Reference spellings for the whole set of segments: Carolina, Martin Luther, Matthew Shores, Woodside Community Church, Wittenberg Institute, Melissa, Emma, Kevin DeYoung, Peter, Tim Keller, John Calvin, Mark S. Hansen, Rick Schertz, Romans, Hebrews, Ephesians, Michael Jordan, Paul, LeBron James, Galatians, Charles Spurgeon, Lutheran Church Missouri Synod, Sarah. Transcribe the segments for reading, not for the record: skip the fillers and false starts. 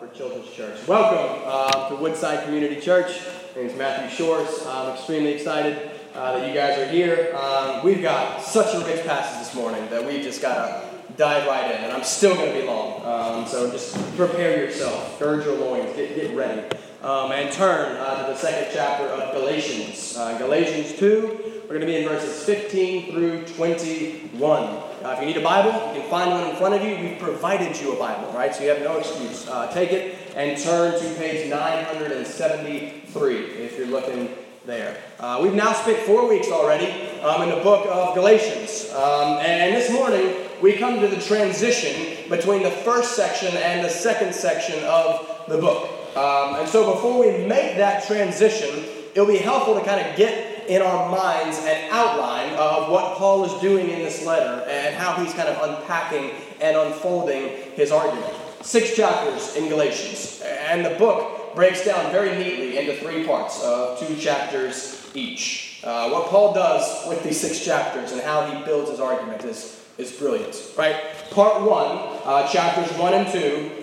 for Children's Church. Welcome to Woodside Community Church. My name is Matthew Shores. I'm extremely excited that you guys are here. We've got such a rich passage this morning that we've just got to dive right in, and I'm still going to be long. So just prepare yourself, gird your loins, get ready, and turn to the second chapter of Galatians. Galatians 2, we're going to be in verses 15 through 21. If you need a Bible, you can find one in front of you. We've provided you a Bible, right? So you have no excuse. Take it and turn to page 973 if you're looking there. We've now spent 4 weeks already in the book of Galatians. And this morning, we come to the transition between the first section and the second section of the book. And so before we make that transition, it'll be helpful to kind of get in our minds an outline of what Paul is doing in this letter and how he's kind of unpacking and unfolding his argument. 6 chapters in Galatians, and the book breaks down very neatly into 3 parts of 2 chapters each. What Paul does with these 6 chapters and how he builds his argument is brilliant, right? Part 1, chapters 1 and 2,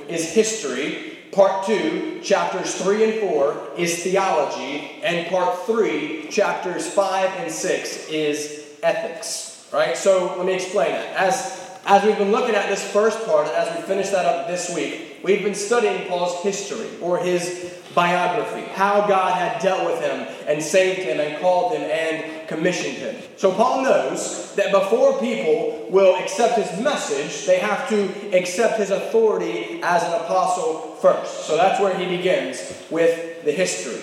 is history. Part 2, chapters 3 and 4, is theology, and part 3, chapters 5 and 6, is ethics, right? So let me explain that. As we've been looking at this first part, and as we finish that up this week, we've been studying Paul's history, or his biography, how God had dealt with him, and saved him, and called him, and commissioned him. So Paul knows that before people will accept his message, they have to accept his authority as an apostle first. So that's where he begins with the history.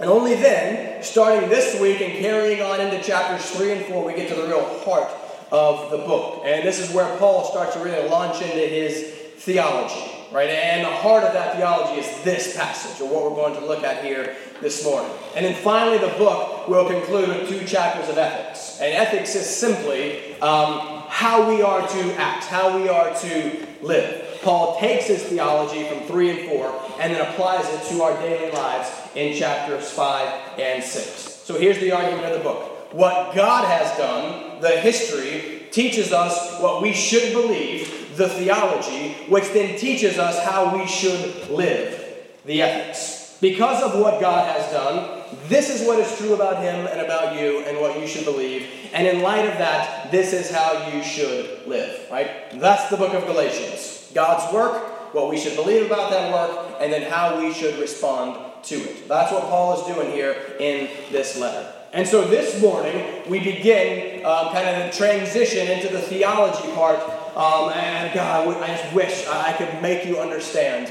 And only then, starting this week and carrying on into chapters 3 and 4, we get to the real heart of the book. And this is where Paul starts to really launch into his theology, right? And the heart of that theology is this passage, or what we're going to look at here this morning. And then finally, the book will conclude with 2 chapters of ethics. And ethics is simply how we are to act, how we are to live. Paul takes his theology from 3 and 4 and then applies it to our daily lives in chapters 5 and 6. So here's the argument of the book. What God has done, the history, teaches us what we should believe, the theology, which then teaches us how we should live, the ethics. Because of what God has done, this is what is true about him and about you and what you should believe. And in light of that, this is how you should live, right? That's the book of Galatians. God's work, what we should believe about that work, and then how we should respond to it. That's what Paul is doing here in this letter. And so this morning, we begin kind of the transition into the theology part. And God, I just wish I could make you understand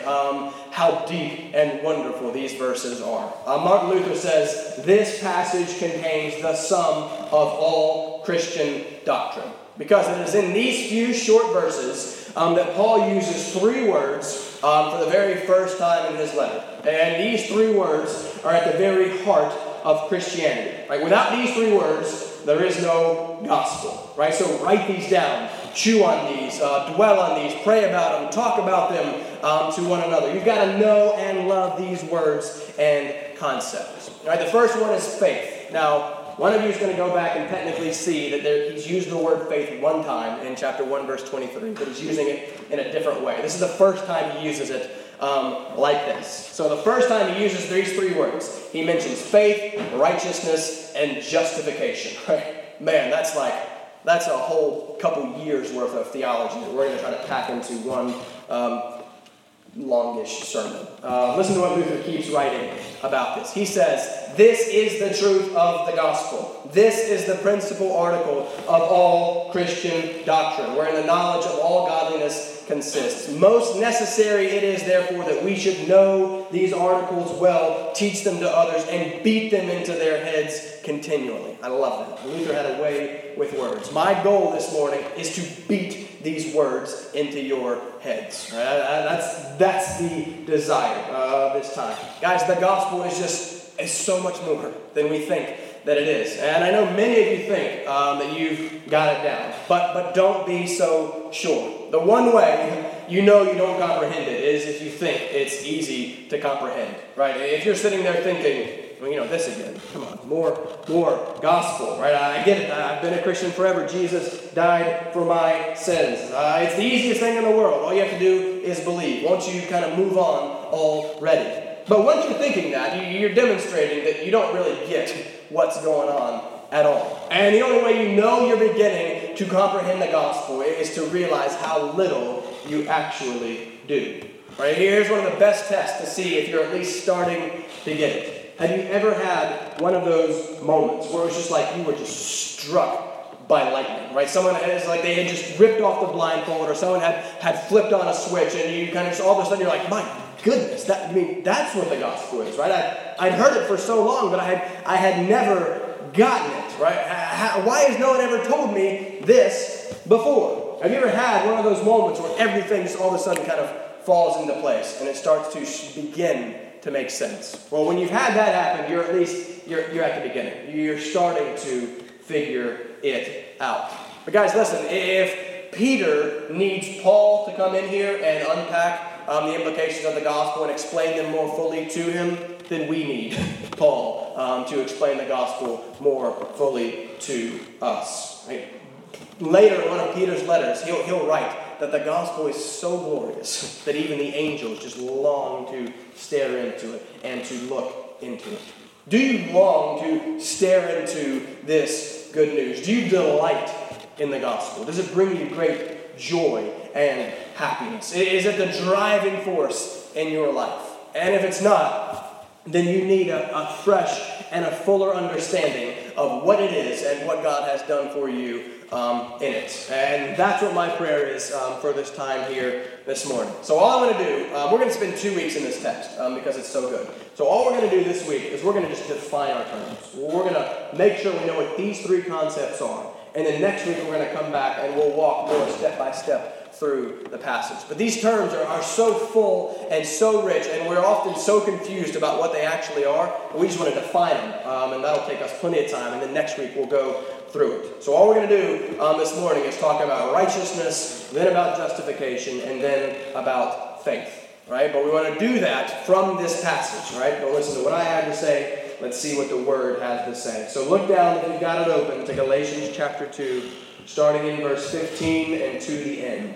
how deep and wonderful these verses are. Martin Luther says, this passage contains the sum of all Christian doctrine. Because it is in these few short verses that Paul uses 3 words for the very first time in his letter. And these 3 words are at the very heart of Christianity. Right? Without these 3 words, there is no gospel. Right? So write these down. Chew on these. Dwell on these. Pray about them. Talk about them to one another. You've got to know and love these words and concepts. Right? The first one is faith. Now, one of you is going to go back and technically see that he's used the word faith one time in chapter 1, verse 23, but he's using it in a different way. This is the first time he uses it like this. So the first time he uses these 3 words, he mentions faith, righteousness, and justification. Right? Man, that's a whole couple years worth of theology that we're going to try to pack into one longish sermon. Listen to what Luther keeps writing about this. He says, this is the truth of the gospel. This is the principal article of all Christian doctrine, wherein the knowledge of all godliness consists. Most necessary it is, therefore, that we should know these articles well, teach them to others, and beat them into their heads continually. I love that. Luther had a way with words. My goal this morning is to beat these words into your heads. Right? That's the desire of this time. Guys, the gospel is so much more than we think that it is. And I know many of you think that you've got it down. But don't be so sure. The one way you know you don't comprehend it is if you think it's easy to comprehend. Right? If you're sitting there thinking, this again. Come on, more gospel, right? I get it. I've been a Christian forever. Jesus died for my sins. It's the easiest thing in the world. All you have to do is believe. Once you kind of move on already. But once you're thinking that, you're demonstrating that you don't really get what's going on at all. And the only way you know you're beginning to comprehend the gospel is to realize how little you actually do. Right? Here's one of the best tests to see if you're at least starting to get it. Have you ever had one of those moments where it was just like you were just struck by lightning, right? Someone, it's like they had just ripped off the blindfold, or someone had flipped on a switch, and you kind of just, all of a sudden you're like, my goodness, that's what the gospel is, right? I'd heard it for so long, but I had never gotten it, right? Why has no one ever told me this before? Have you ever had one of those moments where everything just all of a sudden kind of falls into place and it starts to begin to make sense? Well, when you've had that happen, you're at the beginning. You're starting to figure it out. But guys, listen, if Peter needs Paul to come in here and unpack the implications of the gospel and explain them more fully to him, then we need Paul to explain the gospel more fully to us. Right? Later in one of Peter's letters, he'll write that the gospel is so glorious that even the angels just long to stare into it and to look into it. Do you long to stare into this good news? Do you delight in the gospel? Does it bring you great joy and happiness? Is it the driving force in your life? And if it's not, then you need a fresh and a fuller understanding of what it is and what God has done for you in it. And that's what my prayer is for this time here this morning. So all I'm going to do, we're going to spend 2 weeks in this text because it's so good. So all we're going to do this week is we're going to just define our terms. We're going to make sure we know what these three concepts are. And then next week we're going to come back and we'll walk more step by step through the passage. But these terms are so full and so rich, and we're often so confused about what they actually are, but we just want to define them, and that'll take us plenty of time, and then next week we'll go through it. So all we're going to do this morning is talk about righteousness, then about justification, and then about faith, right? But we want to do that from this passage, right? Don't listen to what I have to say. Let's see what the Word has to say. So look down, if you've got it open, to Galatians chapter 2, starting in verse 15 and to the end.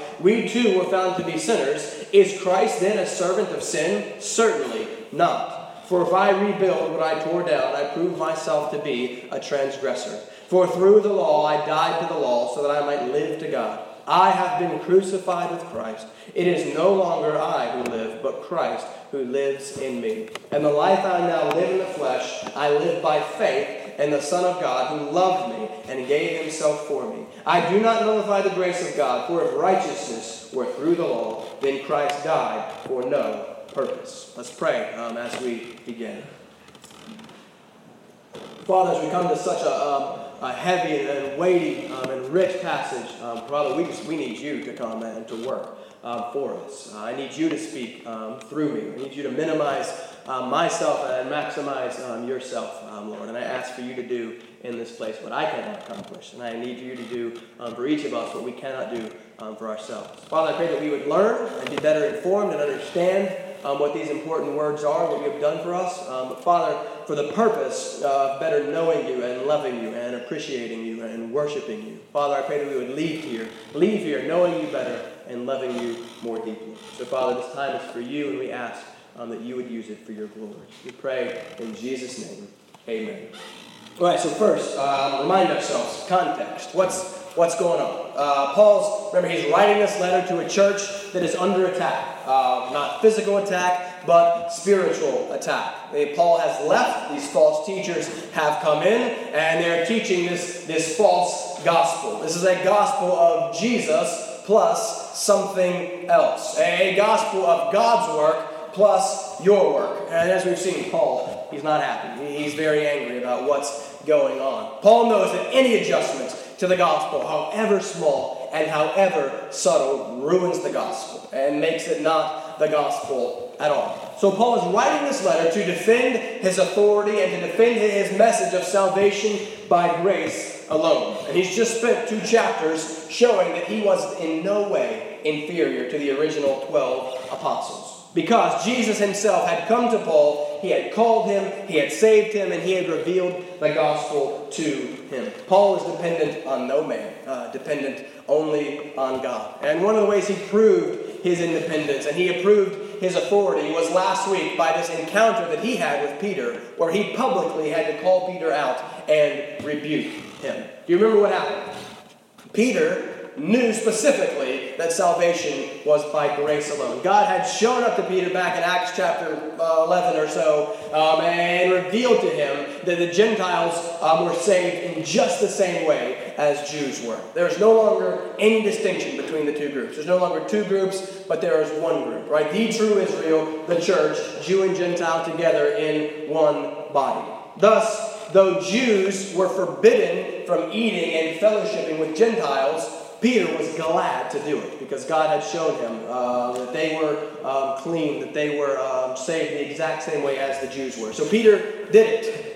we too were found to be sinners, is Christ then a servant of sin? Certainly not. For if I rebuild what I tore down, I prove myself to be a transgressor. For through the law I died to the law so that I might live to God. I have been crucified with Christ. It is no longer I who live, but Christ who lives in me. And the life I now live in the flesh, I live by faith and the Son of God who loved me and gave himself for me. I do not nullify the grace of God, for if righteousness were through the law, then Christ died for no purpose. Let's pray as we begin. Father, as we come to such a heavy and weighty and rich passage, Father, we need you to come and to work for us. I need you to speak through me. I need you to minimize myself and maximize yourself, Lord. And I ask for you to do in this place what I cannot accomplish. And I need you to do for each of us what we cannot do for ourselves. Father, I pray that we would learn and be better informed and understand what these important words are, what you have done for us. But Father, for the purpose of better knowing you and loving you and appreciating you and worshiping you. Father, I pray that we would leave here knowing you better and loving you more deeply. So Father, this time is for you, and we ask that you would use it for your glory. We pray in Jesus' name. Amen. All right, so first, remind ourselves, context. What's going on? Paul's, remember, he's writing this letter to a church that is under attack. Not physical attack, but spiritual attack. Paul has left. These false teachers have come in, and they're teaching this false gospel. This is a gospel of Jesus plus something else. A gospel of God's work plus your work. And as we've seen, Paul, he's not happy. He's very angry about what's going on. Paul knows that any adjustment to the gospel, however small and however subtle, ruins the gospel and makes it not the gospel at all. So Paul is writing this letter to defend his authority and to defend his message of salvation by grace alone. And he's just spent 2 chapters showing that he was in no way inferior to the original 12 apostles. Because Jesus himself had come to Paul, he had called him, he had saved him, and he had revealed the gospel to him. Paul is dependent on no man, dependent only on God. And one of the ways he proved his independence and he proved his authority was last week by this encounter that he had with Peter, where he publicly had to call Peter out and rebuke him. Do you remember what happened? Peter knew specifically that salvation was by grace alone. God had shown up to Peter back in Acts chapter 11 or so and revealed to him that the Gentiles were saved in just the same way as Jews were. There is no longer any distinction between the two groups. There's no longer two groups, but there is one group, right? The true Israel, the church, Jew and Gentile together in one body. Thus, though Jews were forbidden from eating and fellowshipping with Gentiles, Peter was glad to do it because God had shown him that they were clean, that they were saved the exact same way as the Jews were. So Peter did it.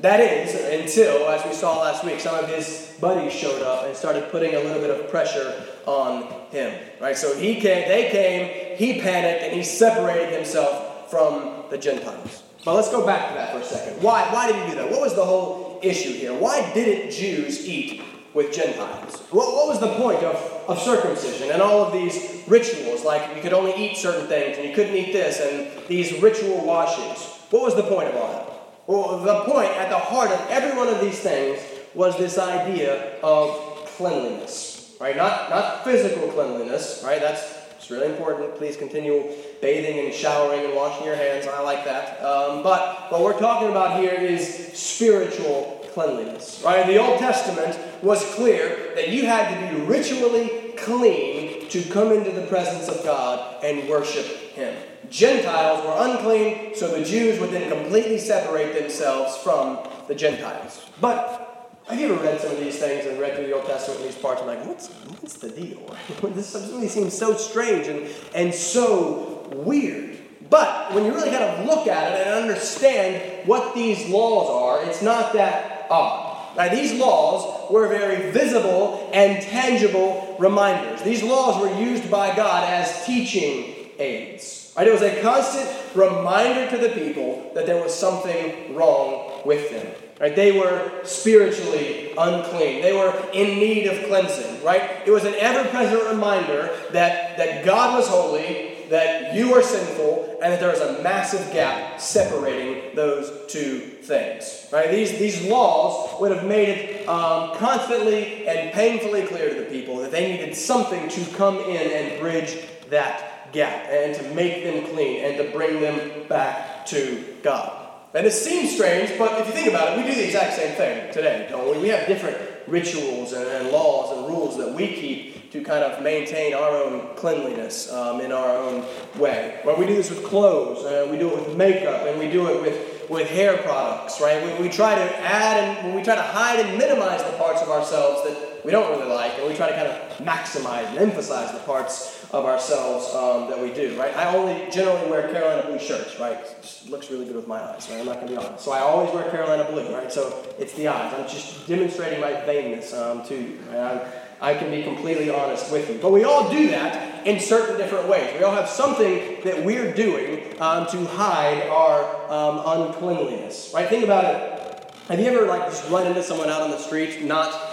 That is, until, as we saw last week, some of his buddies showed up and started putting a little bit of pressure on him. Right? So they came, he panicked, and he separated himself from the Gentiles. But let's go back to that for a second. Why did he do that? What was the whole issue here? Why didn't Jews eat with Gentiles? What was the point of circumcision and all of these rituals? Like you could only eat certain things and you couldn't eat this and these ritual washings. What was the point of all that? Well, the point at the heart of every one of these things was this idea of cleanliness, right? Not physical cleanliness, right? It's really important. Please continue bathing and showering and washing your hands. I like that. But what we're talking about here is spiritual cleanliness, right? The Old Testament was clear that you had to be ritually clean to come into the presence of God and worship Him. Gentiles were unclean, so the Jews would then completely separate themselves from the Gentiles. But have you ever read some of these things and read through the Old Testament in these parts and like, what's the deal? This really seems so strange and so weird. But when you really kind of look at it and understand what these laws are, it's not that odd. Now, these laws were very visible and tangible reminders. These laws were used by God as teaching aids. Right? It was a constant reminder to the people that there was something wrong with them. Right? They were spiritually unclean. They were in need of cleansing. Right? It was an ever-present reminder that God was holy, that you were sinful, and that there was a massive gap separating those two things. Right? These laws would have made it constantly and painfully clear to the people that they needed something to come in and bridge that gap and to make them clean and to bring them back to God. And it seems strange, but if you think about it, we do the exact same thing today, don't we? We have different rituals and laws and rules that we keep to kind of maintain our own cleanliness in our own way. Well, we do this with clothes, and we do it with makeup, and we do it with hair products, right? We try to hide and minimize the parts of ourselves that we don't really like, and we try to kind of maximize and emphasize the parts of ourselves that we do, right? I only generally wear Carolina blue shirts, right? It just looks really good with my eyes, right? I'm not going to be honest. So I always wear Carolina blue, right? So it's the eyes. I'm just demonstrating my vainness to you, right? I can be completely honest with you. But we all do that in certain different ways. We all have something that we're doing to hide our uncleanliness, right? Think about it. Have you ever just run into someone out on the street, not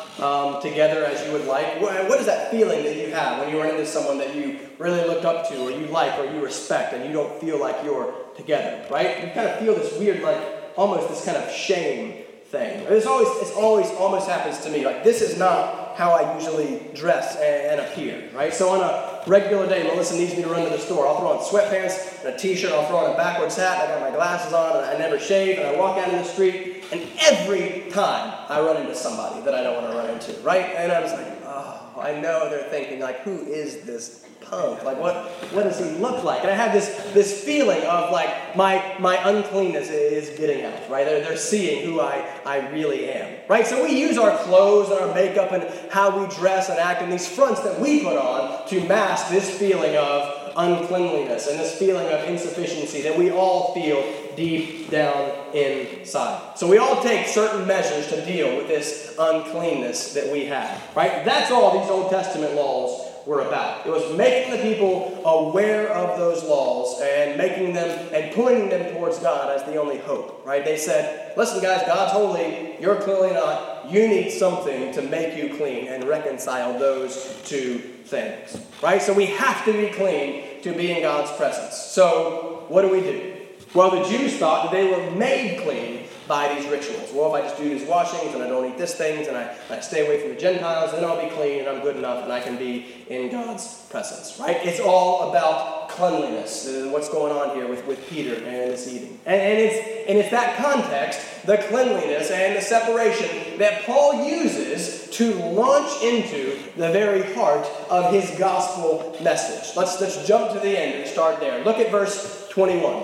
together as you would like? What is that feeling that you have when you run into someone that you really looked up to or you like or you respect and you don't feel like you're together, right? You kind of feel this weird, almost this kind of shame thing. It's always almost happens to me. This is not how I usually dress and appear, right? So on a regular day, Melissa needs me to run to the store. I'll throw on sweatpants and a t-shirt. I'll throw on a backwards hat. I got my glasses on, and I never shave, and I walk out in the street, and every time I run into somebody that I don't want to run into, right? And I'm just like, oh, I know they're thinking, like, who is this punk? Like, what does he look like? And I have this feeling of, like, my uncleanness is getting out, right? They're seeing who I really am, right? So we use our clothes and our makeup and how we dress and act and these fronts that we put on to mask this feeling of uncleanliness and this feeling of insufficiency that we all feel deep down inside. So we all take certain measures to deal with this uncleanness that we have, right? That's all these Old Testament laws were about. It was making the people aware of those laws and making them and pointing them towards God as the only hope, right? They said, listen, guys, God's holy. You're clearly not. You need something to make you clean and reconcile those two things, right? So we have to be clean to be in God's presence. So what do we do? Well, the Jews thought that they were made clean by these rituals. Well, if I just do these washings and I don't eat these things and I stay away from the Gentiles, then I'll be clean and I'm good enough and I can be in God's presence, right? It's all about cleanliness, what's going on here with Peter and this eating. And it's that context, the cleanliness and the separation, that Paul uses to launch into the very heart of his gospel message. Let's jump to the end and start there. Look at verse 21.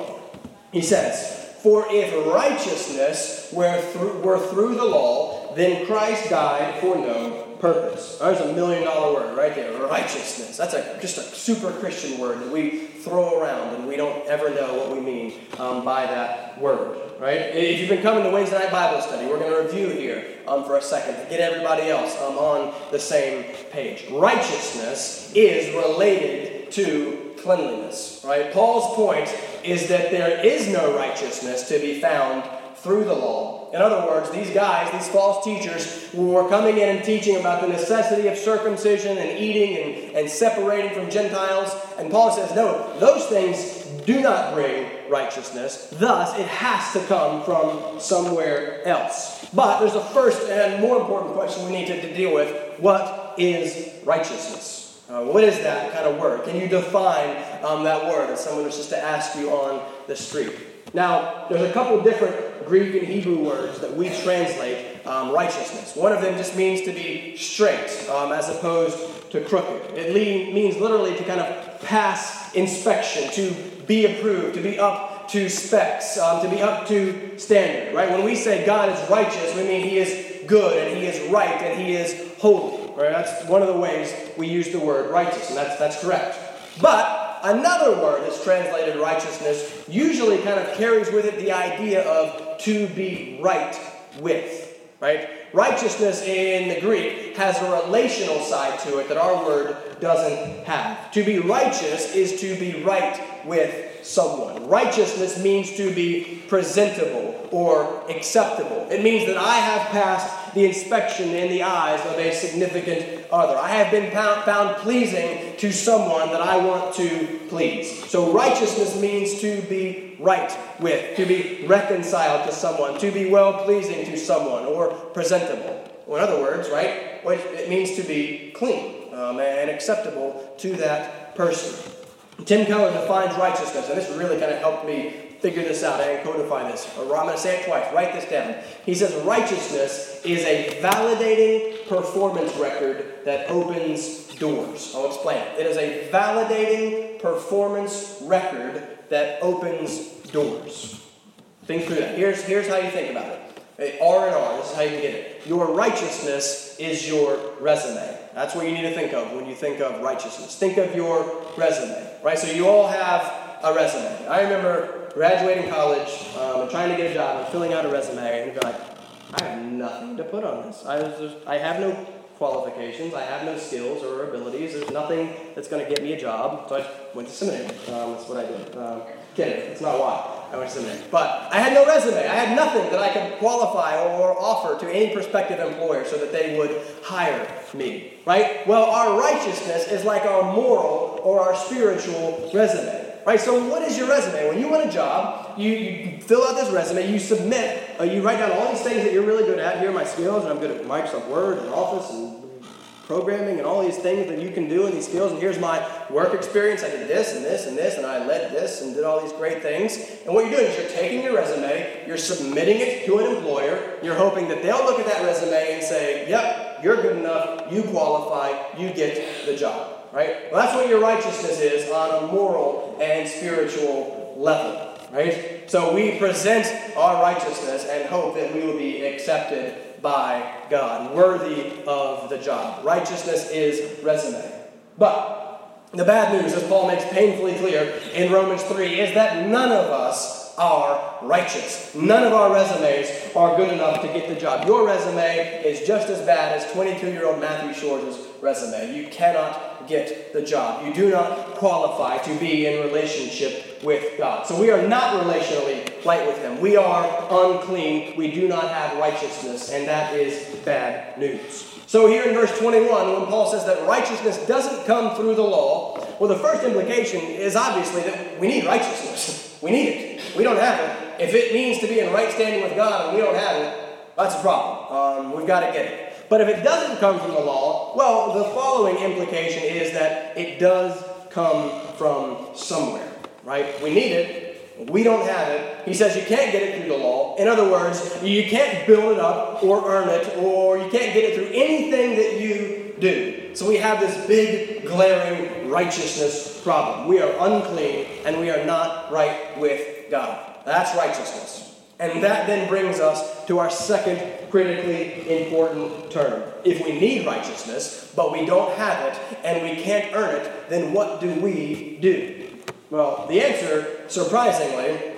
He says, "For if righteousness were through the law, then Christ died for no purpose." There's a $1 million word right there, righteousness. That's just a super Christian word that we throw around and we don't ever know what we mean by that word, right? If you've been coming to Wednesday night Bible study, we're going to review here for a second to get everybody else on the same page. Righteousness is related to cleanliness, right? Paul's point is that there is no righteousness to be found through the law. In other words, these false teachers were coming in and teaching about the necessity of circumcision and eating and separating from Gentiles. And Paul says, no, those things do not bring righteousness. Thus, it has to come from somewhere else. But there's a first and more important question we need to deal with. What is righteousness? What is that kind of word? Can you define that word if someone was just to ask you on the street? Now, there's a couple different Greek and Hebrew words that we translate righteousness. One of them just means to be straight as opposed to crooked. It means literally to kind of pass inspection, to be approved, to be up to specs, to be up to standard, right? When we say God is righteous, we mean He is good and He is right and He is holy. Right, that's one of the ways we use the word righteous, and that's correct. But another word that's translated righteousness usually kind of carries with it the idea of to be right with, right? Righteousness in the Greek has a relational side to it that our word doesn't have. To be righteous is to be right with someone. Righteousness means to be presentable or acceptable. It means that I have passed the inspection in the eyes of a significant other. I have been found pleasing to someone that I want to please. So righteousness means to be right with, to be reconciled to someone, to be well-pleasing to someone, or presentable. Or in other words, right, it means to be clean and acceptable to that person. Tim Keller defines righteousness, and this really kind of helped me figure this out. I didn't codify this. I'm going to say it twice. Write this down. He says righteousness is a validating performance record that opens doors. I'll explain it. It is a validating performance record that opens doors. Think through that. Here's how you think about it. R&R, this is how you get it. Your righteousness is your resume. That's what you need to think of when you think of righteousness. Think of your resume, right? So you all have a resume. I remember graduating college, and trying to get a job, and filling out a resume, and like, I have nothing to put on this. I have no qualifications, I have no skills or abilities, there's nothing that's going to get me a job, so I went to seminary. That's what I did. Kidding, that's not why I went to seminary. But I had no resume, I had nothing that I could qualify or offer to any prospective employer so that they would hire me, right? Well, our righteousness is like our moral or our spiritual resume. Right, so what is your resume? When you want a job, you fill out this resume, you submit, you write down all these things that you're really good at. Here are my skills, and I'm good at Microsoft Word and Office and programming and all these things that you can do and these skills. And here's my work experience. I did this and this and this, and I led this and did all these great things. And what you're doing is you're taking your resume, you're submitting it to an employer, you're hoping that they'll look at that resume and say, yep, you're good enough, you qualify, you get the job, right? Well, that's what your righteousness is on a moral and spiritual level, right? So we present our righteousness and hope that we will be accepted by God, worthy of the job. Righteousness is resume. But the bad news, as Paul makes painfully clear in Romans 3, is that none of us are righteous. None of our resumes are good enough to get the job. Your resume is just as bad as 22-year-old Matthew Shores' resume. You cannot get the job. You do not qualify to be in relationship with God. So we are not relationally right with Him. We are unclean. We do not have righteousness, and that is bad news. So here in verse 21, when Paul says that righteousness doesn't come through the law, well, the first implication is obviously that we need righteousness. We need it. We don't have it. If it means to be in right standing with God and we don't have it, that's a problem. We've got to get it. But if it doesn't come from the law, well, the following implication is that it does come from somewhere, right? We need it. We don't have it. He says you can't get it through the law. In other words, you can't build it up or earn it, or you can't get it through anything that you do. So we have this big, glaring righteousness problem. We are unclean and we are not right with God. That's righteousness. And that then brings us to our second critically important term. If we need righteousness, but we don't have it, and we can't earn it, then what do we do? Well, the answer, surprisingly,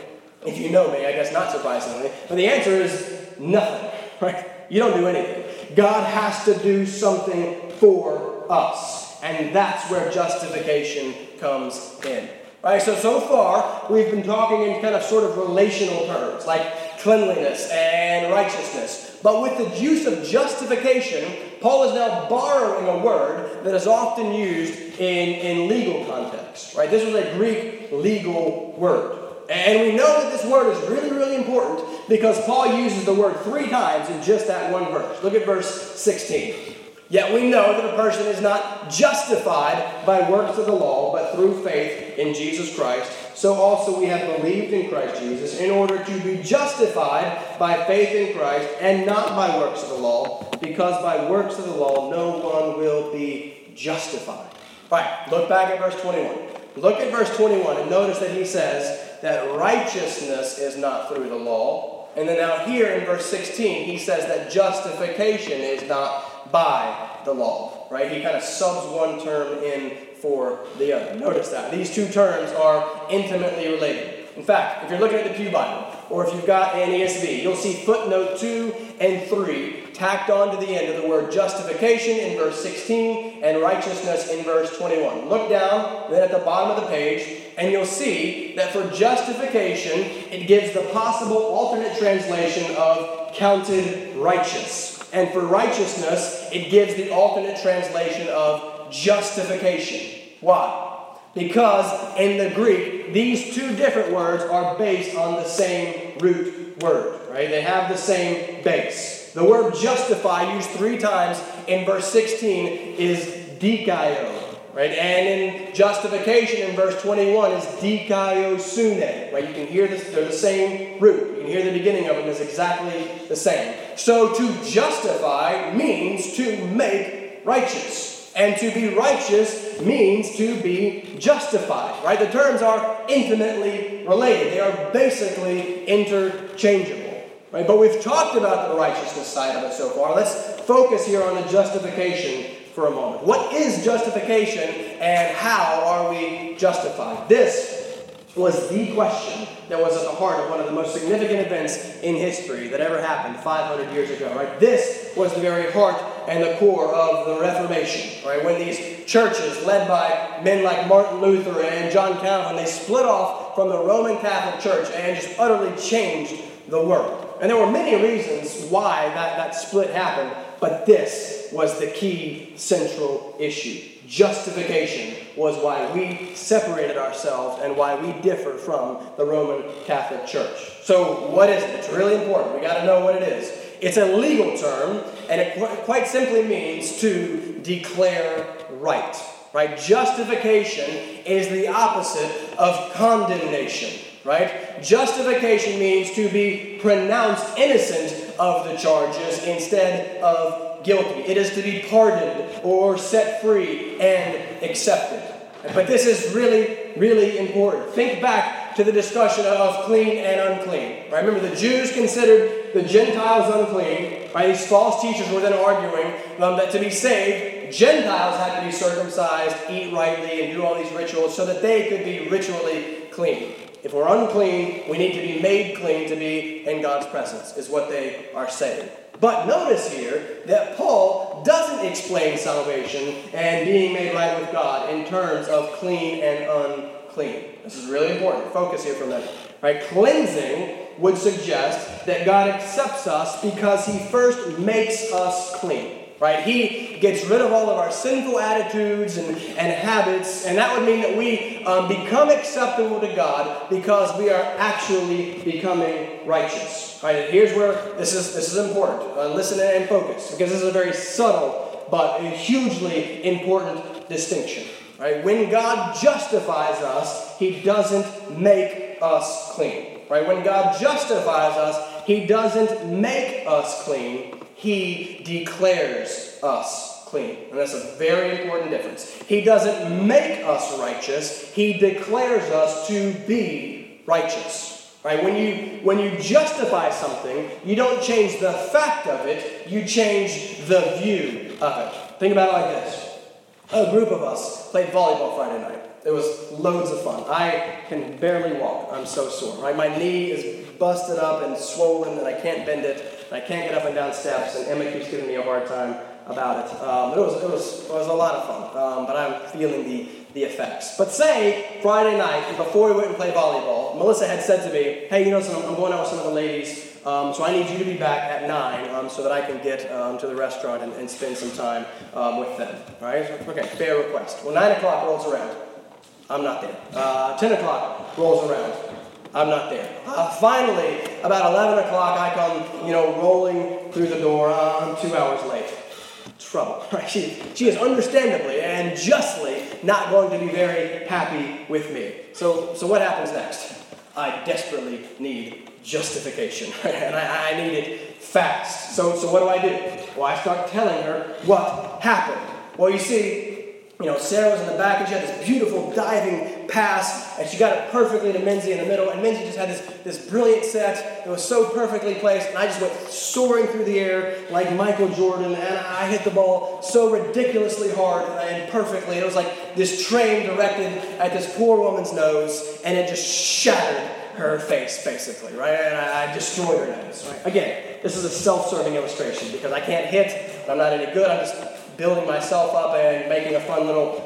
if you know me, I guess not surprisingly, but the answer is nothing, right? You don't do anything. God has to do something for us. And that's where justification comes in. Right, so far, we've been talking in kind of sort of relational terms, like cleanliness and righteousness. But with the juice of justification, Paul is now borrowing a word that is often used in legal context. Right? This was a Greek legal word. And we know that this word is really, really important because Paul uses the word 3 times in just that one verse. Look at verse 16. Yet we know that a person is not justified by works of the law, but through faith in Jesus Christ. So also we have believed in Christ Jesus in order to be justified by faith in Christ and not by works of the law, because by works of the law no one will be justified. All right, look back at verse 21. Look at verse 21 and notice that he says that righteousness is not through the law. And then now here in verse 16, he says that justification is not by the law, right? He kind of subs one term in for the other. Notice that. These 2 terms are intimately related. In fact, if you're looking at the Pew Bible, or if you've got an ESV, you'll see footnote 2 and 3 tacked on to the end of the word justification in verse 16 and righteousness in verse 21. Look down, then at the bottom of the page, and you'll see that for justification, it gives the possible alternate translation of counted righteous. And for righteousness, it gives the alternate translation of justification. Why? Because in the Greek, these 2 different words are based on the same root word, right? They have the same base. The word justify, used 3 times in verse 16, is dikaio, right? And in justification in verse 21 is dikaiosune, right? You can hear this, they're the same root. You can hear the beginning of them is exactly the same. So to justify means to make righteous. And to be righteous means to be justified. Right? The terms are intimately related. They are basically interchangeable. Right? But we've talked about the righteousness side of it so far. Let's focus here on the justification for a moment. What is justification and how are we justified? This was the question that was at the heart of one of the most significant events in history that ever happened 500 years ago, right? This was the very heart and the core of the Reformation, right? When these churches led by men like Martin Luther and John Calvin, they split off from the Roman Catholic Church and just utterly changed the world. And there were many reasons why that split happened, but this was the key central issue. Justification was why we separated ourselves and why we differ from the Roman Catholic Church. So what is it? It's really important. We got to know what it is. It's a legal term, and it quite simply means to declare right. Right? Justification is the opposite of condemnation. Right? Justification means to be pronounced innocent of the charges instead of guilty. It is to be pardoned or set free and accepted. But this is really, really important. Think back to the discussion of clean and unclean. Right? Remember, the Jews considered the Gentiles unclean. Right? These false teachers were then arguing that to be saved, Gentiles had to be circumcised, eat rightly, and do all these rituals so that they could be ritually clean. If we're unclean, we need to be made clean to be in God's presence, is what they are saying. But notice here that Paul doesn't explain salvation and being made right with God in terms of clean and unclean. This is really important. Focus here for a minute. Right? Cleansing would suggest that God accepts us because he first makes us clean. Right? He gets rid of all of our sinful attitudes and habits, and that would mean that we become acceptable to God because we are actually becoming righteous. Right? And here's where this is important. Listen and focus, because this is a very subtle but a hugely important distinction. Right? When God justifies us, he doesn't make us clean. Right? When God justifies us, he doesn't make us clean. He declares us clean. And that's a very important difference. He doesn't make us righteous. He declares us to be righteous. Right? When you justify something, you don't change the fact of it. You change the view of it. Think about it like this. A group of us played volleyball Friday night. It was loads of fun. I can barely walk. I'm so sore. Right? My knee is busted up and swollen, and I can't bend it. I can't get up and down steps, and Emma keeps giving me a hard time about it. It was a lot of fun, but I'm feeling the effects. But say Friday night, before we went and played volleyball, Melissa had said to me, "Hey, you know, I'm going out with some of the ladies, so I need you to be back at 9 so that I can get to the restaurant and spend some time with them." All right? Okay, fair request. Well, 9 o'clock rolls around. I'm not there. 10 o'clock rolls around. I'm not there. Finally, about 11 o'clock, I come, rolling through the door. I'm 2 hours late. Trouble, right? She is understandably and justly not going to be very happy with me. So what happens next? I desperately need justification, right? And I need it fast. So what do I do? Well, I start telling her what happened. Well, you see, Sarah was in the back, and she had this beautiful diving pass, and she got it perfectly to Menzie in the middle, and Menzie just had this brilliant set. It was so perfectly placed, and I just went soaring through the air like Michael Jordan, and I hit the ball so ridiculously hard and perfectly. It was like this train directed at this poor woman's nose, and it just shattered her face, basically, right? And I destroyed her nose, right? Again, this is a self-serving illustration, because I can't hit, and I'm not any good, I'm just building myself up and making a fun little...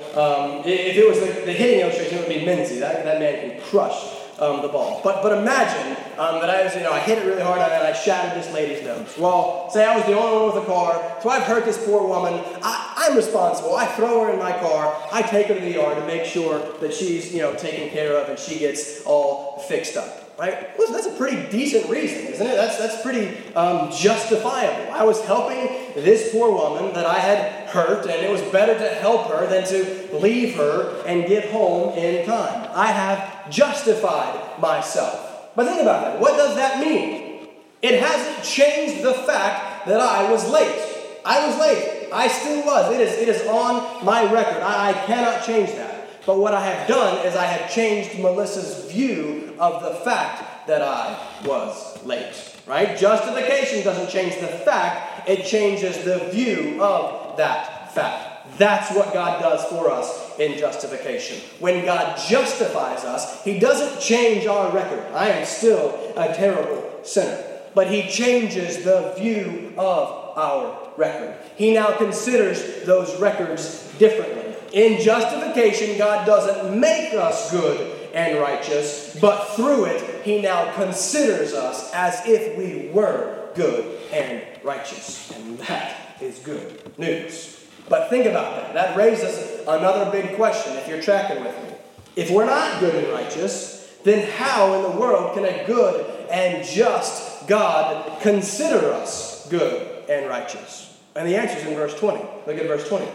if it was the hitting illustration, it would be Menzie. That man can crush the ball. But imagine that I was, I hit it really hard and I shattered this lady's nose. Well, say I was the only one with a car, so I've hurt this poor woman. I'm responsible. I throw her in my car. I take her to the yard to make sure that she's, taken care of and she gets all fixed up. Right? Well, that's a pretty decent reason, isn't it? That's pretty justifiable. I was helping this poor woman that I had hurt, and it was better to help her than to leave her and get home in time. I have justified myself. But think about that. What does that mean? It hasn't changed the fact that I was late. I still was. It is on my record. I cannot change that. But what I have done is I have changed Melissa's view of the fact that I was late, right? Justification doesn't change the fact. It changes the view of that fact. That's what God does for us in justification. When God justifies us, he doesn't change our record. I am still a terrible sinner. But he changes the view of our record. He now considers those records differently. In justification, God doesn't make us good and righteous, but through it, he now considers us as if we were good and righteous. And that is good news. But think about that. That raises another big question, if you're tracking with me. If we're not good and righteous, then how in the world can a good and just God consider us good and righteous? And the answer is in verse 20. Look at verse 20.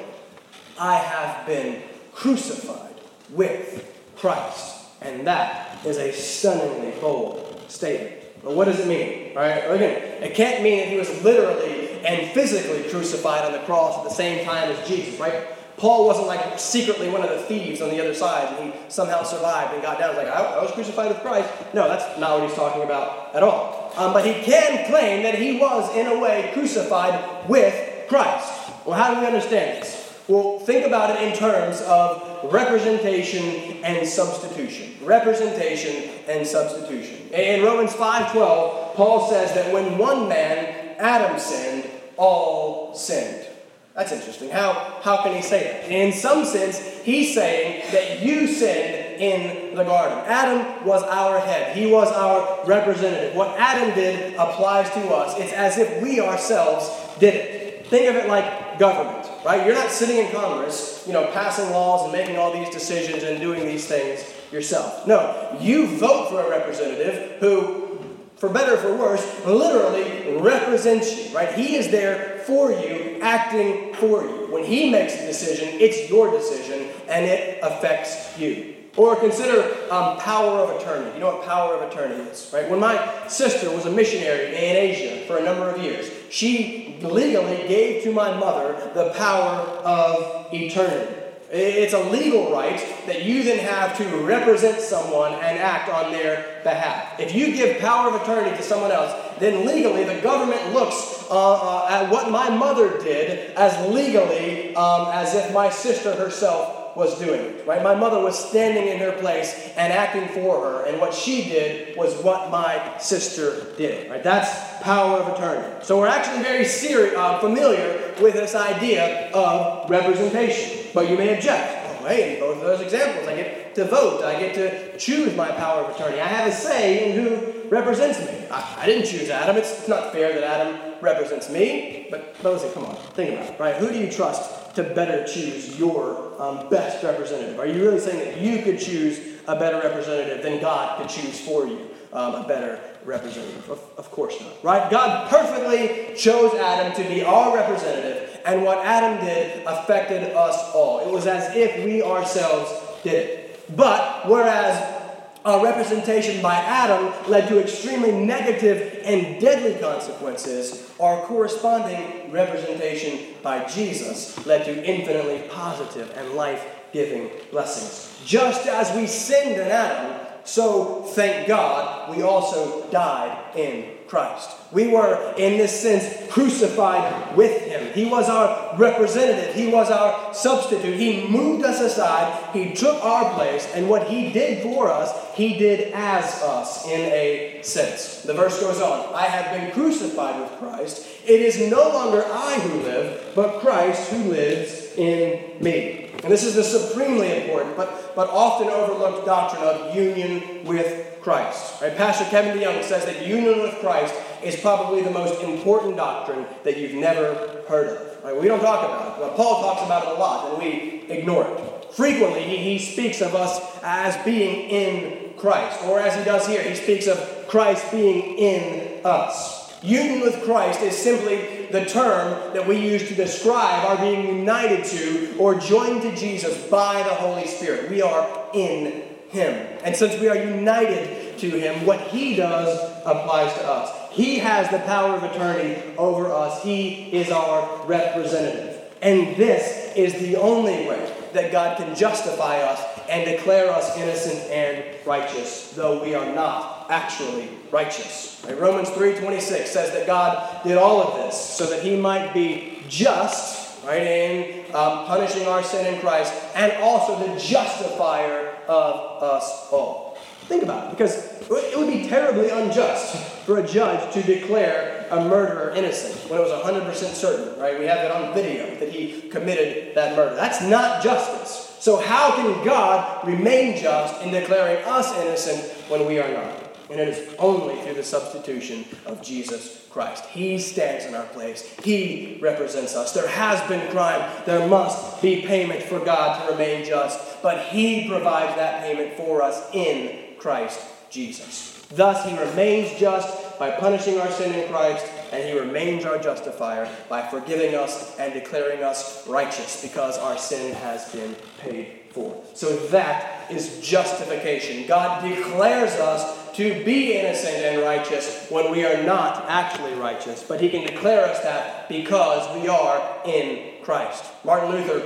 I have been crucified with Christ. And that is a stunningly bold statement. But what does it mean? All right, again, it can't mean that he was literally and physically crucified on the cross at the same time as Jesus, right? Paul wasn't like secretly one of the thieves on the other side and he somehow survived and got down. He's like, I was crucified with Christ. No, that's not what he's talking about at all. But he can claim that he was, in a way, crucified with Christ. Well, how do we understand this? Well, think about it in terms of representation and substitution. Representation and substitution. In Romans 5:12, Paul says that when one man, Adam, sinned, all sinned. That's interesting. How can he say that? In some sense, he's saying that you sinned in the garden. Adam was our head. He was our representative. What Adam did applies to us. It's as if we ourselves did it. Think of it like government, right? You're not sitting in Congress, passing laws and making all these decisions and doing these things yourself. No, you vote for a representative who, for better or for worse, literally represents you, right? He is there for you, acting for you. When he makes a decision, it's your decision, and it affects you. Or consider power of attorney. You know what power of attorney is, right? When my sister was a missionary in Asia for a number of years, she legally gave to my mother the power of eternity. It's a legal right that you then have to represent someone and act on their behalf. If you give power of attorney to someone else, then legally the government looks at what my mother did as legally as if my sister herself was doing it. Right? My mother was standing in her place and acting for her, and what she did was what my sister did. Right? That's power of attorney. So we're actually very familiar with this idea of representation. But you may object. Oh, hey, in both of those examples, I get to vote. I get to choose my power of attorney. I have a say in who represents me. I didn't choose Adam. It's not fair that Adam represents me. But Melissa, come on, think about it, right? Who do you trust to better choose your best representative? Are you really saying that you could choose a better representative than God could choose for you a better representative? Of course not, right? God perfectly chose Adam to be our representative. And what Adam did affected us all. It was as if we ourselves did it. But whereas our representation by Adam led to extremely negative and deadly consequences, our corresponding representation by Jesus led to infinitely positive and life-giving blessings. Just as we sinned in Adam, so thank God we also died in Christ. We were, in this sense, crucified with him. He was our representative. He was our substitute. He moved us aside. He took our place. And what he did for us, he did as us in a sense. The verse goes on. I have been crucified with Christ. It is no longer I who live, but Christ who lives in me. And this is the supremely important, but often overlooked doctrine of union with Christ. Right? Pastor Kevin DeYoung says that union with Christ is probably the most important doctrine that you've never heard of. Right? We don't talk about it, but Paul talks about it a lot, and we ignore it. Frequently, he speaks of us as being in Christ, or as he does here, he speaks of Christ being in us. Union with Christ is simply the term that we use to describe our being united to or joined to Jesus by the Holy Spirit. We are in him. And since we are united to him, what he does applies to us. He has the power of attorney over us. He is our representative. And this is the only way that God can justify us and declare us innocent and righteous, though we are not actually righteous. Right? Romans 3:26 says that God did all of this so that he might be just, right, in punishing our sin in Christ, and also the justifier of us all. Think about it, because it would be terribly unjust for a judge to declare a murderer innocent when it was 100% certain, right? We have it on video that he committed that murder. That's not justice. So how can God remain just in declaring us innocent when we are not? And it is only through the substitution of Jesus Christ. He stands in our place. He represents us. There has been crime. There must be payment for God to remain just. But he provides that payment for us in Christ Jesus. Thus, he remains just by punishing our sin in Christ, and he remains our justifier by forgiving us and declaring us righteous because our sin has been paid for. So that is justification. God declares us to be innocent and righteous when we are not actually righteous. But he can declare us that because we are in Christ. Martin Luther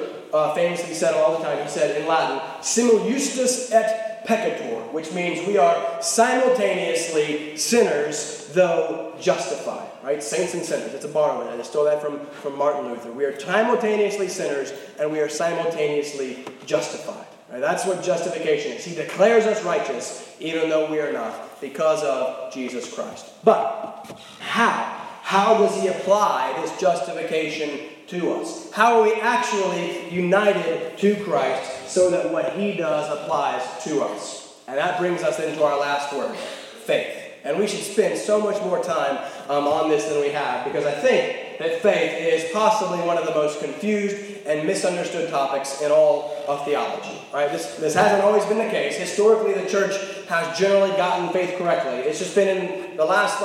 famously said all the time, he said in Latin, simul justus et peccator, which means we are simultaneously sinners though justified. Right? Saints and sinners. It's a borrow. I just stole that from Martin Luther. We are simultaneously sinners and we are simultaneously justified. Right? That's what justification is. He declares us righteous even though we are not because of Jesus Christ. But how? How does he apply this justification to us? How are we actually united to Christ so that what he does applies to us? And that brings us into our last word, faith. And we should spend so much more time on this than we have, because I think that faith is possibly one of the most confused and misunderstood topics in all of theology. Right? This hasn't always been the case. Historically, the church has generally gotten faith correctly. It's just been in the last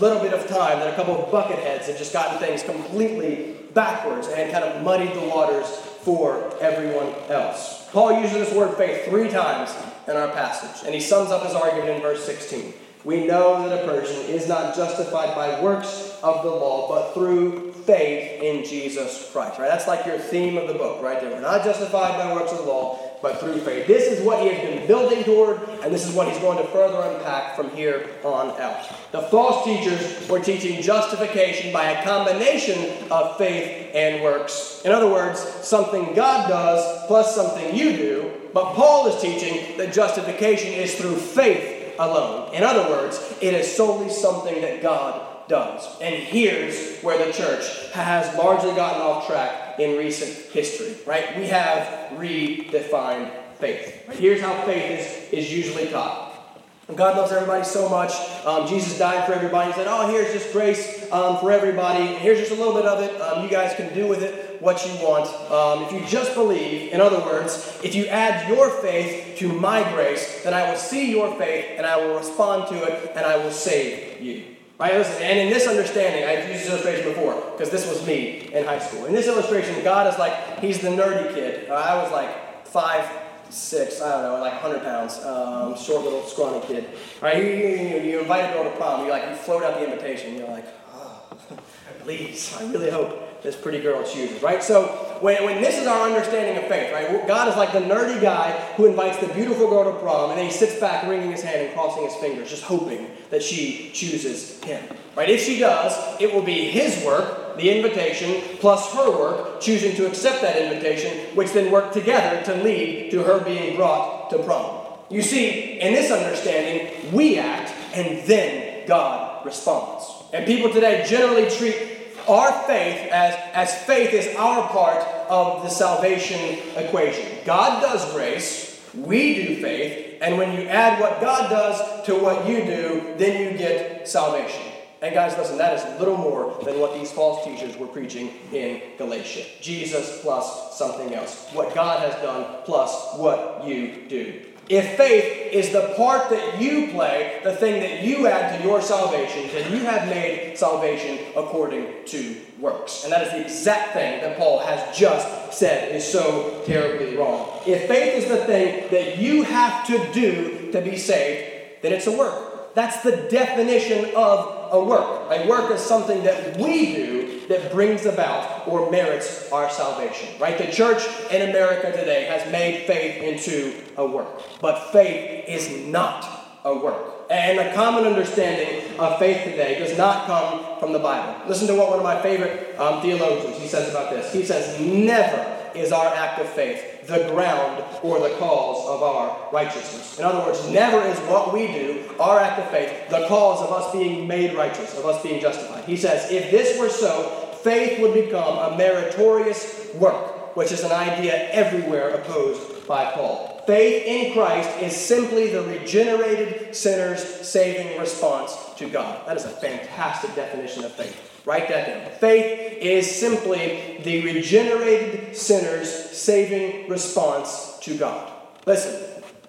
little bit of time that a couple of bucket heads have just gotten things completely backwards and kind of muddied the waters for everyone else. Paul uses this word faith 3 times in our passage, and he sums up his argument in verse 16. We know that a person is not justified by works of the law, but through faith in Jesus Christ. Right? That's your theme of the book, right? That we're not justified by works of the law, but through faith. This is what he has been building toward, and this is what he's going to further unpack from here on out. The false teachers were teaching justification by a combination of faith and works. In other words, something God does plus something you do, but Paul is teaching that justification is through faith alone. In other words, it is solely something that God does. And here's where the church has largely gotten off track in recent history, right? We have redefined faith. Here's how faith is usually taught. God loves everybody so much. Jesus died for everybody. He said, here's just grace for everybody. Here's just a little bit of it. You guys can do with it what you want. If you just believe, in other words, if you add your faith to my grace, then I will see your faith and I will respond to it and I will save you. Right? Listen, and in this understanding, I've used this illustration before because this was me in high school. In this illustration, God is he's the nerdy kid. I was 5'6", 100 pounds, short little scrawny kid. Right? You invite a girl to prom, you float out the invitation, you're please, I really hope this pretty girl chooses, right? So when this is our understanding of faith, right? God is the nerdy guy who invites the beautiful girl to prom and then he sits back wringing his hand and crossing his fingers, just hoping that she chooses him. Right? If she does, it will be his work, the invitation, plus her work, choosing to accept that invitation, which then work together to lead to her being brought to prom. You see, in this understanding, we act and then God responds. And people today generally treat our faith as faith is our part of the salvation equation. God does grace, we do faith, and when you add what God does to what you do, then you get salvation. And guys, listen, that is little more than what these false teachers were preaching in Galatia. Jesus plus something else. What God has done plus what you do. If faith is the part that you play, the thing that you add to your salvation, then you have made salvation according to works. And that is the exact thing that Paul has just said is so terribly wrong. If faith is the thing that you have to do to be saved, then it's a work. That's the definition of a work. A work is something that we do that brings about or merits our salvation. Right? The church in America today has made faith into a work. But faith is not a work. And the common understanding of faith today does not come from the Bible. Listen to what one of my favorite theologians, he says about this. He says, never is our act of faith the ground or the cause of our righteousness. In other words, never is what we do, our act of faith, the cause of us being made righteous, of us being justified. He says, if this were so, faith would become a meritorious work, which is an idea everywhere opposed by Paul. Faith in Christ is simply the regenerated sinner's saving response to God. That is a fantastic definition of faith. Write that down. Faith is simply the regenerated sinner's saving response to God. Listen,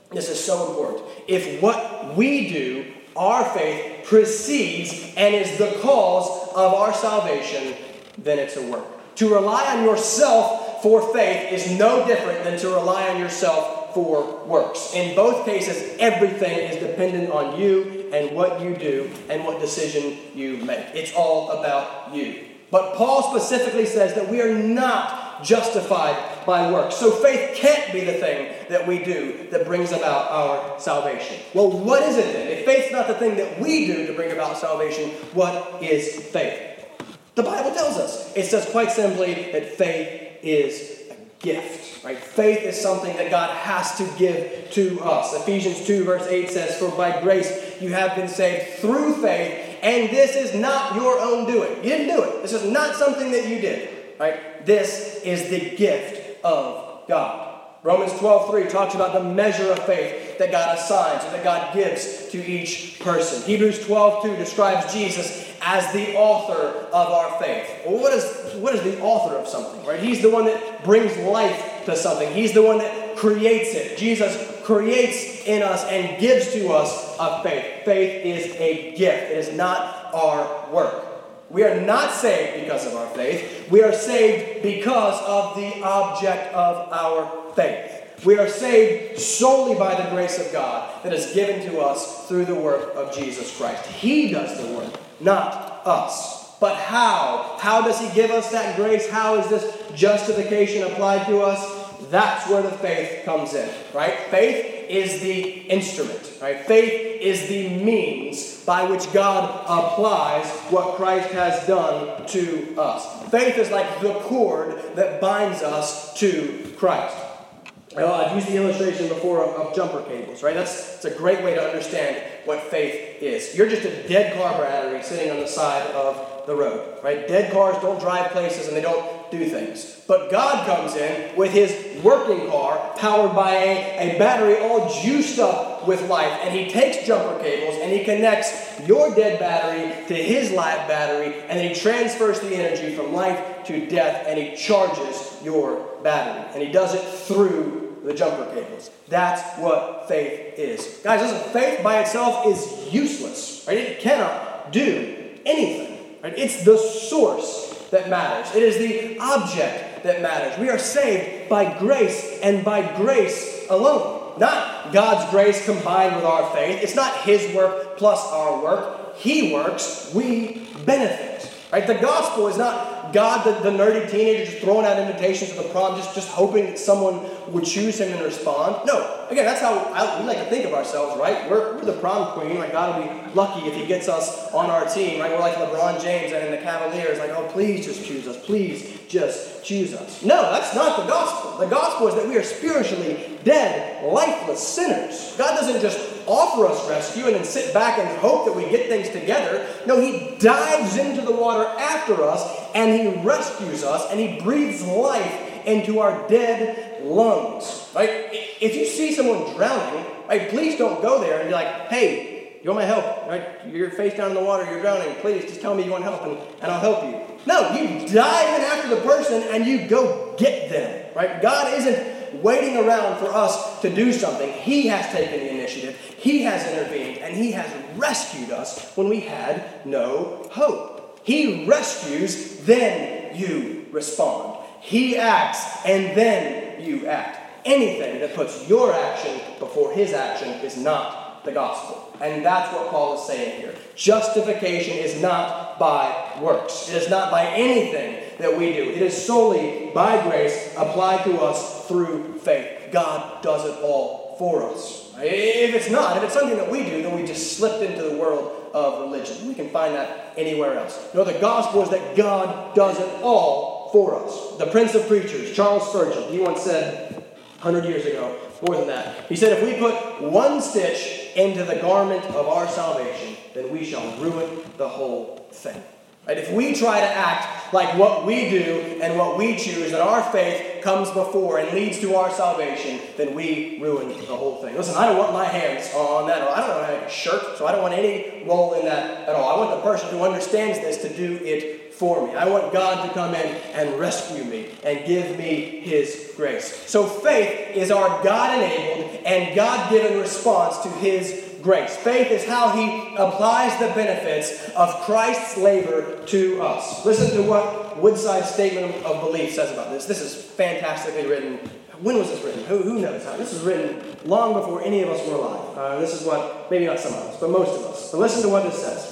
this is so important. If what we do, our faith, precedes and is the cause of our salvation, then it's a work. To rely on yourself call for faith is no different than to rely on yourself for works. In both cases, everything is dependent on you and what you do and what decision you make. It's all about you. But Paul specifically says that we are not justified by works. So faith can't be the thing that we do that brings about our salvation. Well, what is it then? If faith's not the thing that we do to bring about salvation, what is faith? The Bible tells us. It says quite simply that faith is a gift. Right? Faith is something that God has to give to us. Ephesians 2 verse 8 says, "For by grace you have been saved through faith, and this is not your own doing." You didn't do it. This is not something that you did. Right? This is the gift of God. Romans 12:3 talks about the measure of faith that God assigns or that God gives to each person. Hebrews 12:2 describes Jesus as the author of our faith. Well, what is the author of something? Right? He's the one that brings life to something. He's the one that creates it. Jesus creates in us and gives to us a faith. Faith is a gift. It is not our work. We are not saved because of our faith. We are saved because of the object of our faith. We are saved solely by the grace of God that is given to us through the work of Jesus Christ. He does the work, not us. But how? How does He give us that grace? How is this justification applied to us? That's where the faith comes in, right? Faith is the instrument, right? Faith is the means by which God applies what Christ has done to us. Faith is like the cord that binds us to Christ. Well, I've used the illustration before of jumper cables, right? That's a great way to understand what faith is. You're just a dead car battery sitting on the side of the road, right? Dead cars don't drive places and they don't do things. But God comes in with His working car powered by a battery all juiced up with life, and He takes jumper cables and He connects your dead battery to His live battery, and He transfers the energy from life to death, and He charges your battery. And He does it through the jumper cables. That's what faith is. Guys, listen, faith by itself is useless. Right? It cannot do anything. Right? It's the source that matters. It is the object that matters. We are saved by grace and by grace alone. Not God's grace combined with our faith. It's not His work plus our work. He works, we benefit. Right? The gospel is not God, the nerdy teenager just throwing out invitations to the prom, just hoping that someone would choose him and respond. No. Again, that's how we like to think of ourselves, right? We're the prom queen. Like, God will be lucky if He gets us on our team, right? We're like LeBron James and the Cavaliers. Like, oh, please just choose us. Please just choose us. No, that's not the gospel. The gospel is that we are spiritually dead, lifeless sinners. God doesn't just offer us rescue and then sit back and hope that we get things together. No, He dives into the water after us, and He rescues us, and He breathes life into our dead lungs. Right? If you see someone drowning, right, please don't go there and be like, hey, you want my help? Right? You're face down in the water, you're drowning. Please just tell me you want help, and I'll help you. No, you dive in after the person, and you go get them. Right? God isn't waiting around for us to do something. He has taken the initiative. He has intervened, and He has rescued us when we had no hope. He rescues, then you respond. He acts, and then you act. Anything that puts your action before His action is not the gospel. And that's what Paul is saying here. Justification is not by works. It is not by anything that we do. It is solely by grace applied to us through faith. God does it all for us. If it's something that we do, then we just slipped into the world of religion. We can find that anywhere else. No, the gospel is that God does it all for us. The Prince of Preachers, Charles Spurgeon, he once said 100 years ago, more than that, he said, if we put one stitch into the garment of our salvation, then we shall ruin the whole thing. Right? If we try to act like what we do and what we choose and our faith comes before and leads to our salvation, then we ruin the whole thing. Listen, I don't want my hands on that. I don't want a shirt, so I don't want any role in that at all. I want the person who understands this to do it for me. I want God to come in and rescue me and give me His grace. So faith is our God-enabled and God-given response to His grace. Faith is how he applies the benefits of Christ's labor to us. Listen to what Woodside's statement of belief says about this. This is fantastically written. When was this written? Who knows? This was written long before any of us were alive. This is what, maybe not some of us, but most of us. But listen to what this says.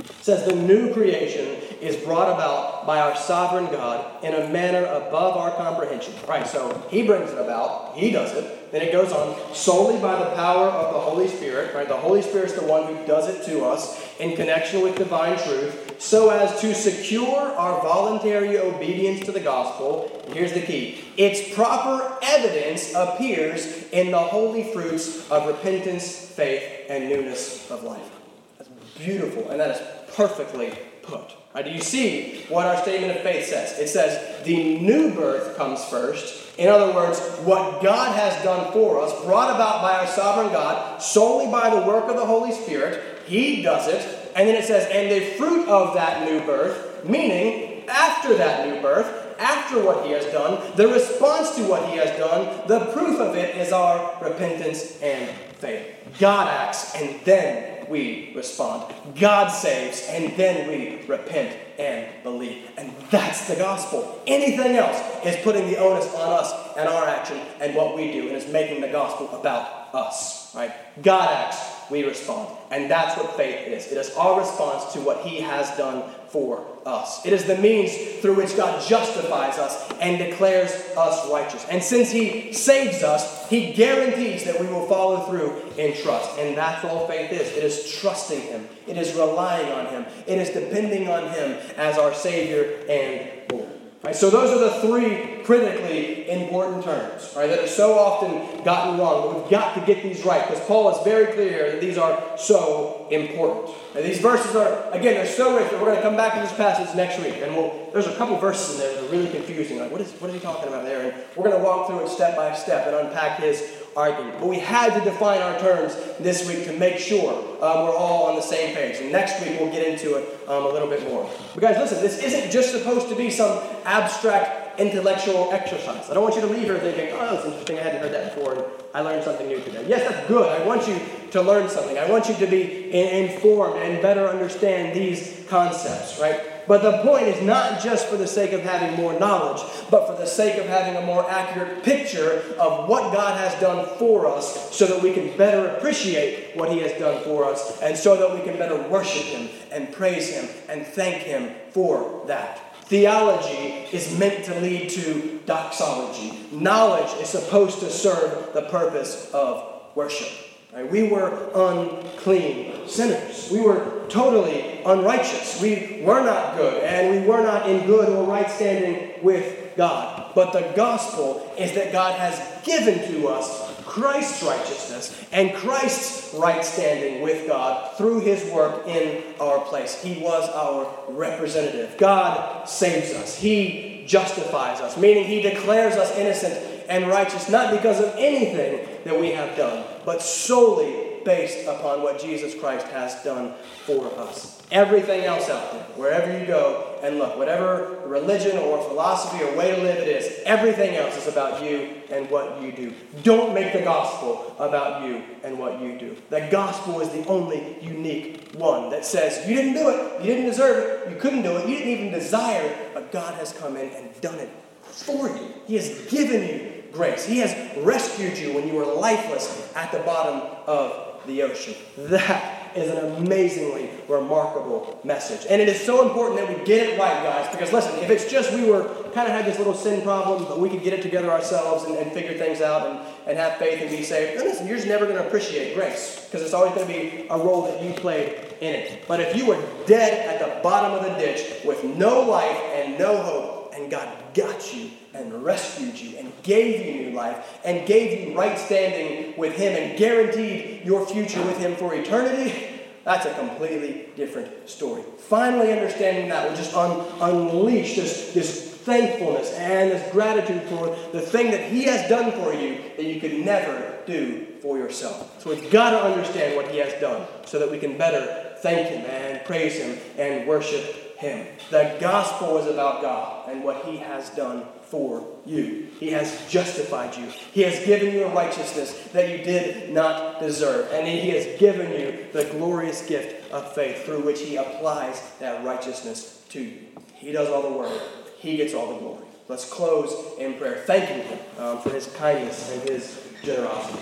It says, the new creation is brought about by our sovereign God in a manner above our comprehension. Right, so he brings it about. He does it. Then it goes on, solely by the power of the Holy Spirit. Right, the Holy Spirit's the one who does it to us in connection with divine truth, so as to secure our voluntary obedience to the gospel. And here's the key. Its proper evidence appears in the holy fruits of repentance, faith, and newness of life. That's beautiful, and that is perfectly put. Right, do you see what our statement of faith says? It says the new birth comes first. In other words, what God has done for us, brought about by our sovereign God, solely by the work of the Holy Spirit, he does it. And then it says, and the fruit of that new birth, meaning after that new birth, after what he has done, the response to what he has done, the proof of it is our repentance and faith. God acts, and then we respond. God saves, and then we repent and believe. And that's the gospel. Anything else is putting the onus on us and our action and what we do, and it's making the gospel about us. Right? God acts, we respond. And that's what faith is. It is our response to what he has done for us. It is the means through which God justifies us and declares us righteous. And since he saves us, he guarantees that we will follow through in trust. And that's all faith is. It is trusting him. It is relying on him. It is depending on him as our Savior and Lord. Right, so those are the three critically important terms, right, that are so often gotten wrong. But we've got to get these right because Paul is very clear that these are so important. And these verses are, again, they're so rich that we're going to come back to this passage next week. And there's a couple verses in there that are really confusing. Like, what is he talking about there? And we're going to walk through it step by step and unpack his argument. But we had to define our terms this week to make sure we're all on the same page. And next week we'll get into it a little bit more. But guys, listen, this isn't just supposed to be some abstract intellectual exercise. I don't want you to leave here thinking, oh, that's interesting, I hadn't heard that before, and I learned something new today. Yes, that's good. I want you to learn something. I want you to be informed and better understand these concepts, right? But the point is not just for the sake of having more knowledge, but for the sake of having a more accurate picture of what God has done for us so that we can better appreciate what he has done for us and so that we can better worship him and praise him and thank him for that. Theology is meant to lead to doxology. Knowledge is supposed to serve the purpose of worship. Right? We were unclean sinners. We were totally unrighteous. We were not good, and we were not in good or right standing with God. But the gospel is that God has given to us Christ's righteousness and Christ's right standing with God through his work in our place. He was our representative. God saves us. He justifies us, meaning he declares us innocent and righteous, not because of anything that we have done, but solely based upon what Jesus Christ has done for us. Everything else out there, wherever you go and look, whatever religion or philosophy or way to live it is, everything else is about you and what you do. Don't make the gospel about you and what you do. The gospel is the only unique one that says, you didn't do it, you didn't deserve it, you couldn't do it, you didn't even desire it, but God has come in and done it for you. He has given you grace. He has rescued you when you were lifeless at the bottom of the ocean. That is an amazingly remarkable message. And it is so important that we get it right, guys, because listen, if it's just we were kind of had this little sin problem, but we could get it together ourselves and figure things out and have faith and be saved, listen, you're just never going to appreciate grace because it's always going to be a role that you played in it. But if you were dead at the bottom of the ditch with no life and no hope, and God got you and rescued you and gave you new life and gave you right standing with him and guaranteed your future with him for eternity, that's a completely different story. Finally understanding that will just unleash this thankfulness and this gratitude for the thing that he has done for you that you could never do for yourself. So we've got to understand what he has done so that we can better thank him and praise him and worship him. The gospel is about God and what he has done for you. He has justified you. He has given you a righteousness that you did not deserve. And he has given you the glorious gift of faith through which he applies that righteousness to you. He does all the work. He gets all the glory. Let's close in prayer, thanking him for his kindness and his generosity.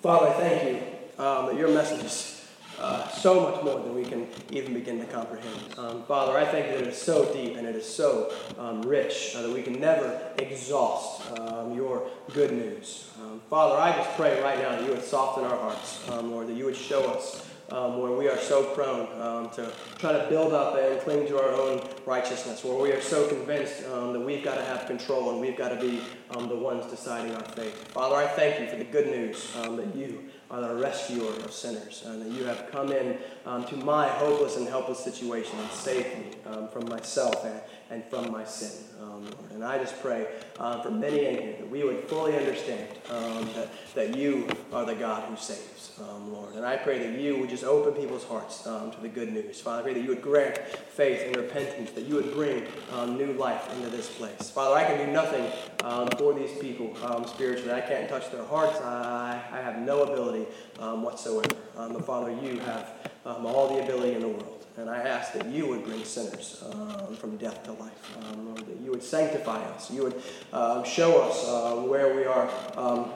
Father, I thank you that your message is so much more than we can even begin to comprehend. Father, I thank you that it is so deep and it is so rich that we can never exhaust your good news. Father, I just pray right now that you would soften our hearts, Lord, that you would show us where we are so prone to try to build up and cling to our own righteousness, where we are so convinced that we've got to have control and we've got to be the ones deciding our fate. Father, I thank you for the good news that you are the rescuer of sinners, and that you have come in to my hopeless and helpless situation and saved me from myself and from my sin, Lord. And I just pray for many in here that we would fully understand that you are the God who saves, Lord. And I pray that you would just open people's hearts to the good news. Father, I pray that you would grant faith and repentance, that you would bring new life into this place. Father, I can do nothing for these people spiritually. I can't touch their hearts. I have no ability whatsoever. But Father, you have all the ability in the world. And I ask that you would bring sinners from death to life. Lord, that you would sanctify us. You would show us where we are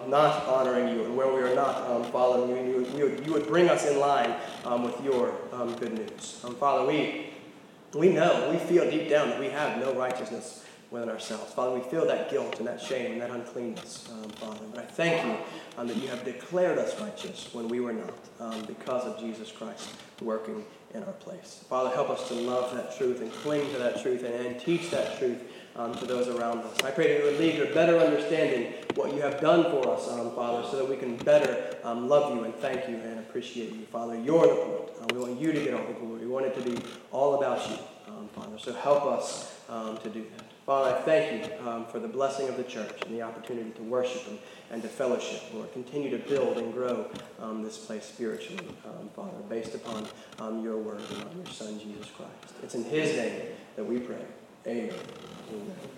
not honoring you and where we are not following you. And you would bring us in line with your good news. Father, we know, we feel deep down that we have no righteousness within ourselves. Father, we feel that guilt and that shame and that uncleanness, Father. But I thank you that you have declared us righteous when we were not, because of Jesus Christ working in our place. Father, help us to love that truth and cling to that truth and teach that truth to those around us. I pray that you would lead to a better understanding what you have done for us, Father, so that we can better love you and thank you and appreciate you. Father, you're the Lord. We want you to get all the glory. We want it to be all about you, Father. So help us to do that. Father, I thank you for the blessing of the church and the opportunity to worship and to fellowship, Lord. Continue to build and grow this place spiritually, Father, based upon your word and on your Son, Jesus Christ. It's in his name that we pray. Amen. Amen.